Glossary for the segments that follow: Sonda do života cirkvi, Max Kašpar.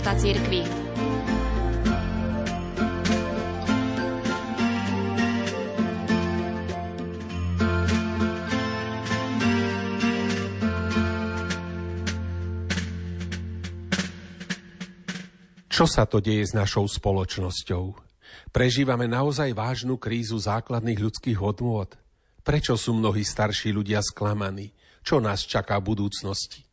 života cirkvi. Čo sa to deje s našou spoločnosťou? Prežívame naozaj vážnu krízu základných ľudských hodnôt. Prečo sú mnohí starší ľudia sklamaní? Čo nás čaká v budúcnosti?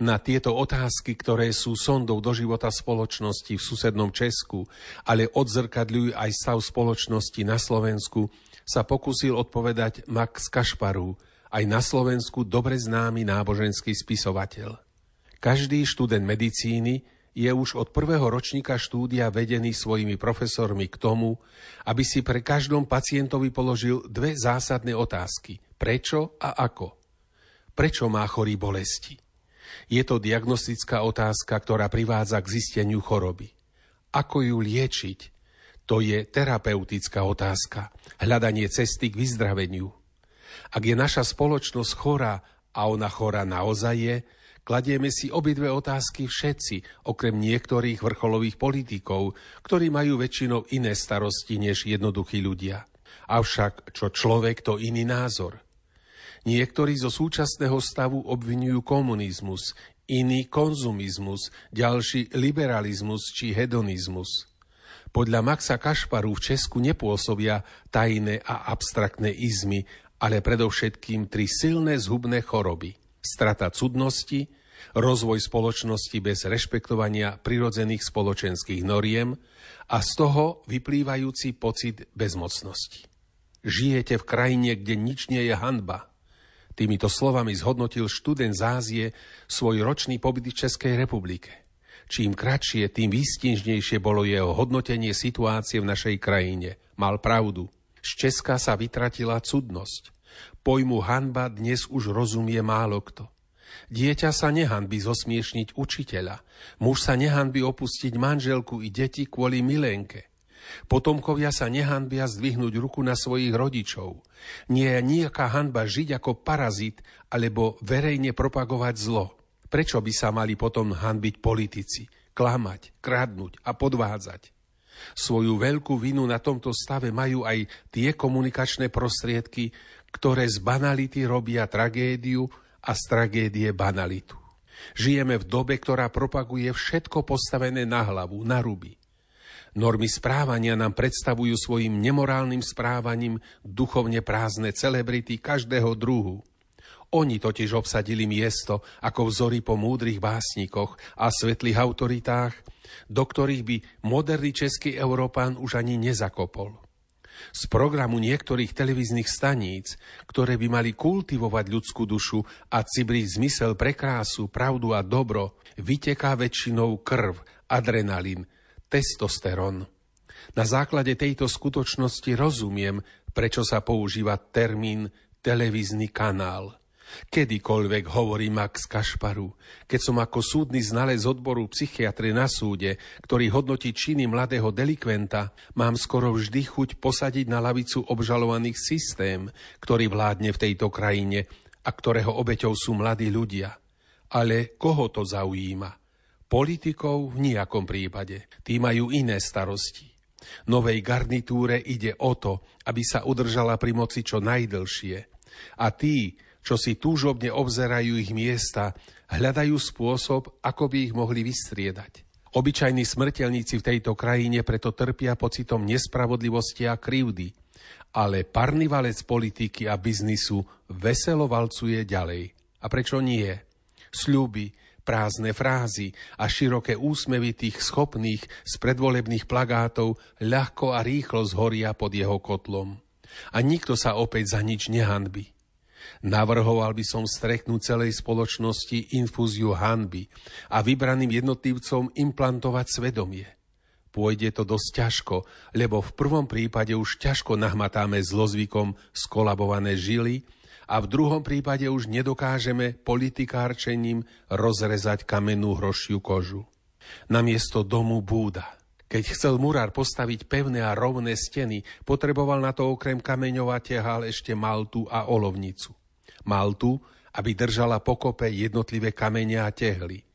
Na tieto otázky, ktoré sú sondou do života spoločnosti v susednom Česku, ale odzrkadľujú aj stav spoločnosti na Slovensku, sa pokúsil odpovedať Max Kašparu, aj na Slovensku dobre známy náboženský spisovateľ. Každý študent medicíny je už od prvého ročníka štúdia vedený svojimi profesormi k tomu, aby si pre každom pacientovi položil dve zásadné otázky. Prečo a ako? Prečo má chorý bolesti? Je to diagnostická otázka, ktorá privádza k zisteniu choroby. Ako ju liečiť? To je terapeutická otázka, hľadanie cesty k vyzdraveniu. Ak je naša spoločnosť chorá, a ona chorá naozaj je, kladieme si obidve otázky všetci, okrem niektorých vrcholových politikov, ktorí majú väčšinou iné starosti než jednoduchí ľudia. Avšak čo človek, to iný názor. Niektorí zo súčasného stavu obvinujú komunizmus, iní konzumizmus, ďalší liberalizmus či hedonizmus. Podľa Maxa Kašparu v Česku nepôsobia tajné a abstraktné izmy, ale predovšetkým tri silné zhubné choroby. Strata cudnosti, rozvoj spoločnosti bez rešpektovania prirodzených spoločenských noriem a z toho vyplývajúci pocit bezmocnosti. Žijete v krajine, kde nič nie je hanba. Týmito slovami zhodnotil študent z Ázie svoj ročný pobyt v Českej republike. Čím kratšie, tým výstižnejšie bolo jeho hodnotenie situácie v našej krajine. Mal pravdu. Z Česka sa vytratila cudnosť. Pojmu hanba dnes už rozumie málo kto. Dieťa sa nehanbí zosmiešniť učiteľa. Muž sa nehanbí opustiť manželku i deti kvôli milenke. Potomkovia sa nehanbia zdvihnúť ruku na svojich rodičov. Nie je nejaká hanba žiť ako parazit alebo verejne propagovať zlo. Prečo by sa mali potom hanbiť politici, klamať, kradnúť a podvádzať? Svoju veľkú vinu na tomto stave majú aj tie komunikačné prostriedky, ktoré z banality robia tragédiu a z tragédie banalitu. Žijeme v dobe, ktorá propaguje všetko postavené na hlavu, na ruby. Normy správania nám predstavujú svojim nemorálnym správaním duchovne prázdne celebrity každého druhu. Oni totiž obsadili miesto ako vzory po múdrych básnikoch a svetlých autoritách, do ktorých by moderný český Európán už ani nezakopol. Z programu niektorých televíznych staníc, ktoré by mali kultivovať ľudskú dušu a cibriť zmysel pre krásu, pravdu a dobro, vyteká väčšinou krv, adrenalín, testosterón. Na základe tejto skutočnosti rozumiem, prečo sa používa termín televízny kanál. Kedykoľvek, hovorí Max Kašparu, keď som ako súdny znalec odboru psychiatrie na súde, ktorý hodnotí činy mladého delikventa, mám skoro vždy chuť posadiť na lavicu obžalovaných systém, ktorý vládne v tejto krajine a ktorého obeťou sú mladí ľudia. Ale koho to zaujíma? Politikov v nijakom prípade. Tí majú iné starosti. Novej garnitúre ide o to, aby sa udržala pri moci čo najdlšie. A tí, čo si túžobne obzerajú ich miesta, hľadajú spôsob, ako by ich mohli vystriedať. Obyčajní smrteľníci v tejto krajine preto trpia pocitom nespravodlivosti a krivdy. Ale parný valec politiky a biznisu veselo valcuje ďalej. A prečo nie? Sľuby, prázdne frázy a široké úsmevy tých schopných z predvolebných plagátov ľahko a rýchlo zhoria pod jeho kotlom. A nikto sa opäť za nič nehanbí. Navrhoval by som streknúť celej spoločnosti infúziu hanby a vybraným jednotlivcom implantovať svedomie. Pôjde to dosť ťažko, lebo v prvom prípade už ťažko nahmatáme zlozvykom skolabované žily, a v druhom prípade už nedokážeme politikárčením rozrezať kamennú hrošiu kožu. Namiesto domu búda. Keď chcel murár postaviť pevné a rovné steny, potreboval na to okrem kameňov a tehál ešte maltu a olovnicu. Maltu, aby držala pokope jednotlivé kamene a tehly.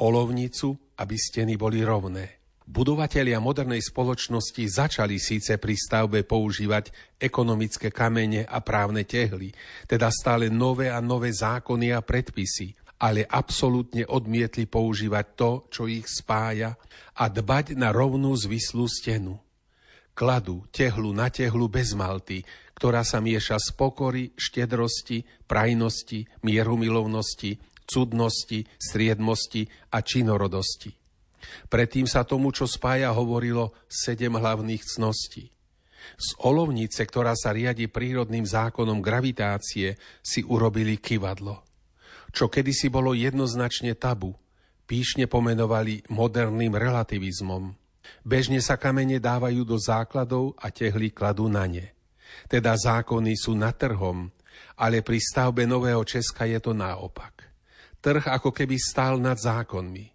Olovnicu, aby steny boli rovné. Budovatelia modernej spoločnosti začali síce pri stavbe používať ekonomické kamene a právne tehly, teda stále nové a nové zákony a predpisy, ale absolútne odmietli používať to, čo ich spája, a dbať na rovnú zvislú stenu. Kladú tehlu na tehlu bez malty, ktorá sa mieša z pokory, štedrosti, prajnosti, mierumilovnosti, cudnosti, striedmosti a činorodosti. Predtým sa tomu, čo spája, hovorilo 7 hlavných cností. Z olovnice, ktorá sa riadi prírodným zákonom gravitácie, si urobili kyvadlo. Čo kedysi bolo jednoznačne tabu, píšne pomenovali moderným relativizmom. Bežne sa kamene dávajú do základov a tehly kladú na ne. Teda zákony sú nad trhom, ale pri stavbe nového Česka je to naopak. Trh ako keby stál nad zákonmi.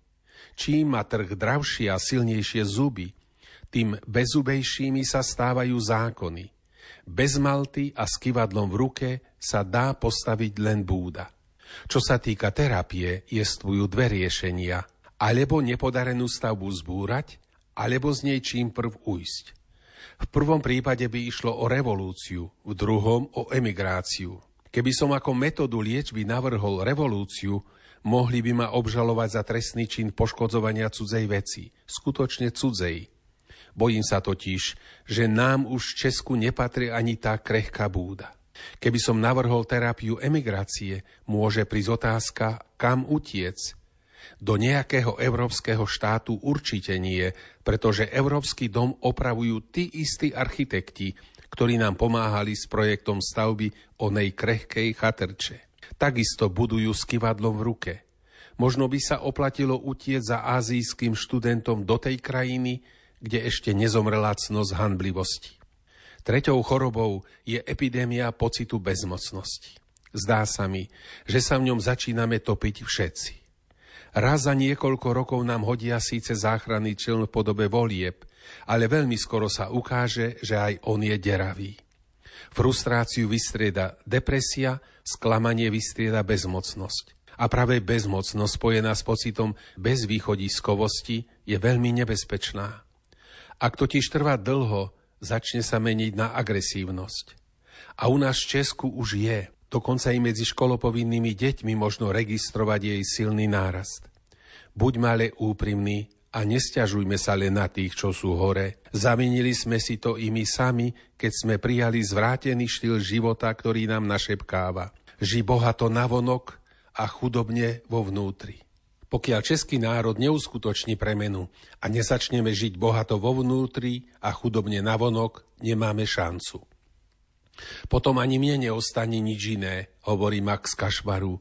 Čím má trh dravšie a silnejšie zuby, tým bezubejšími sa stávajú zákony. Bez malty a s kyvadlom v ruke sa dá postaviť len búda. Čo sa týka terapie, jestvujú dve riešenia. Alebo nepodarenú stavbu zbúrať, alebo z nej čím prv ujsť. V prvom prípade by išlo o revolúciu, v druhom o emigráciu. Keby som ako metódu liečby navrhol revolúciu, mohli by ma obžalovať za trestný čin poškodzovania cudzej veci, skutočne cudzej. Bojím sa totiž, že nám už v Česku nepatrí ani tá krehká búda. Keby som navrhol terapiu emigrácie, môže prísť otázka, kam utiec. Do nejakého európskeho štátu určite nie, pretože Európsky dom opravujú tí istí architekti, ktorí nám pomáhali s projektom stavby onej krehkej chatrče. Takisto budujú s kyvadlom v ruke. Možno by sa oplatilo utieť za ázijským študentom do tej krajiny, kde ešte nezomrela cnosť hanblivosti. Treťou chorobou je epidémia pocitu bezmocnosti. Zdá sa mi, že sa v ňom začíname topiť všetci. Raz za niekoľko rokov nám hodia síce záchranný čln v podobe volieb, ale veľmi skoro sa ukáže, že aj on je deravý. Frustráciu vystrieda depresia, sklamanie vystrieda bezmocnosť. A práve bezmocnosť spojená s pocitom bezvýchodiskovosti je veľmi nebezpečná. Ak totiž trvá dlho, začne sa meniť na agresívnosť. A u nás v Česku už je, dokonca i medzi školopovinnými deťmi možno registrovať jej silný nárast. Buďme ale úprimní a nesťažujme sa len na tých, čo sú hore. Zavinili sme si to i my sami, keď sme prijali zvrátený štýl života, ktorý nám našepkáva. Ži bohato navonok a chudobne vo vnútri. Pokiaľ český národ neuskutoční premenu a nezačneme žiť bohato vo vnútri a chudobne navonok, nemáme šancu. Potom ani mne neostane nič iné, hovorí Max Kašparu,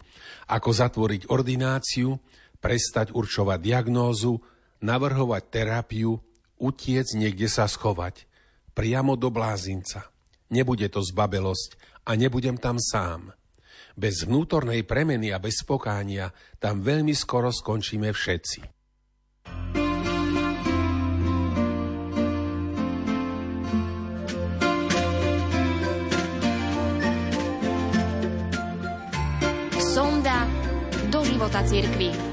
ako zatvoriť ordináciu, prestať určovať diagnózu, navrhovať terapiu, utiec niekde sa schovať. Priamo do blázinca. Nebude to zbabelosť a nebudem tam sám. Bez vnútornej premeny a bez pokánia tam veľmi skoro skončíme všetci. Sonda do života cirkvi.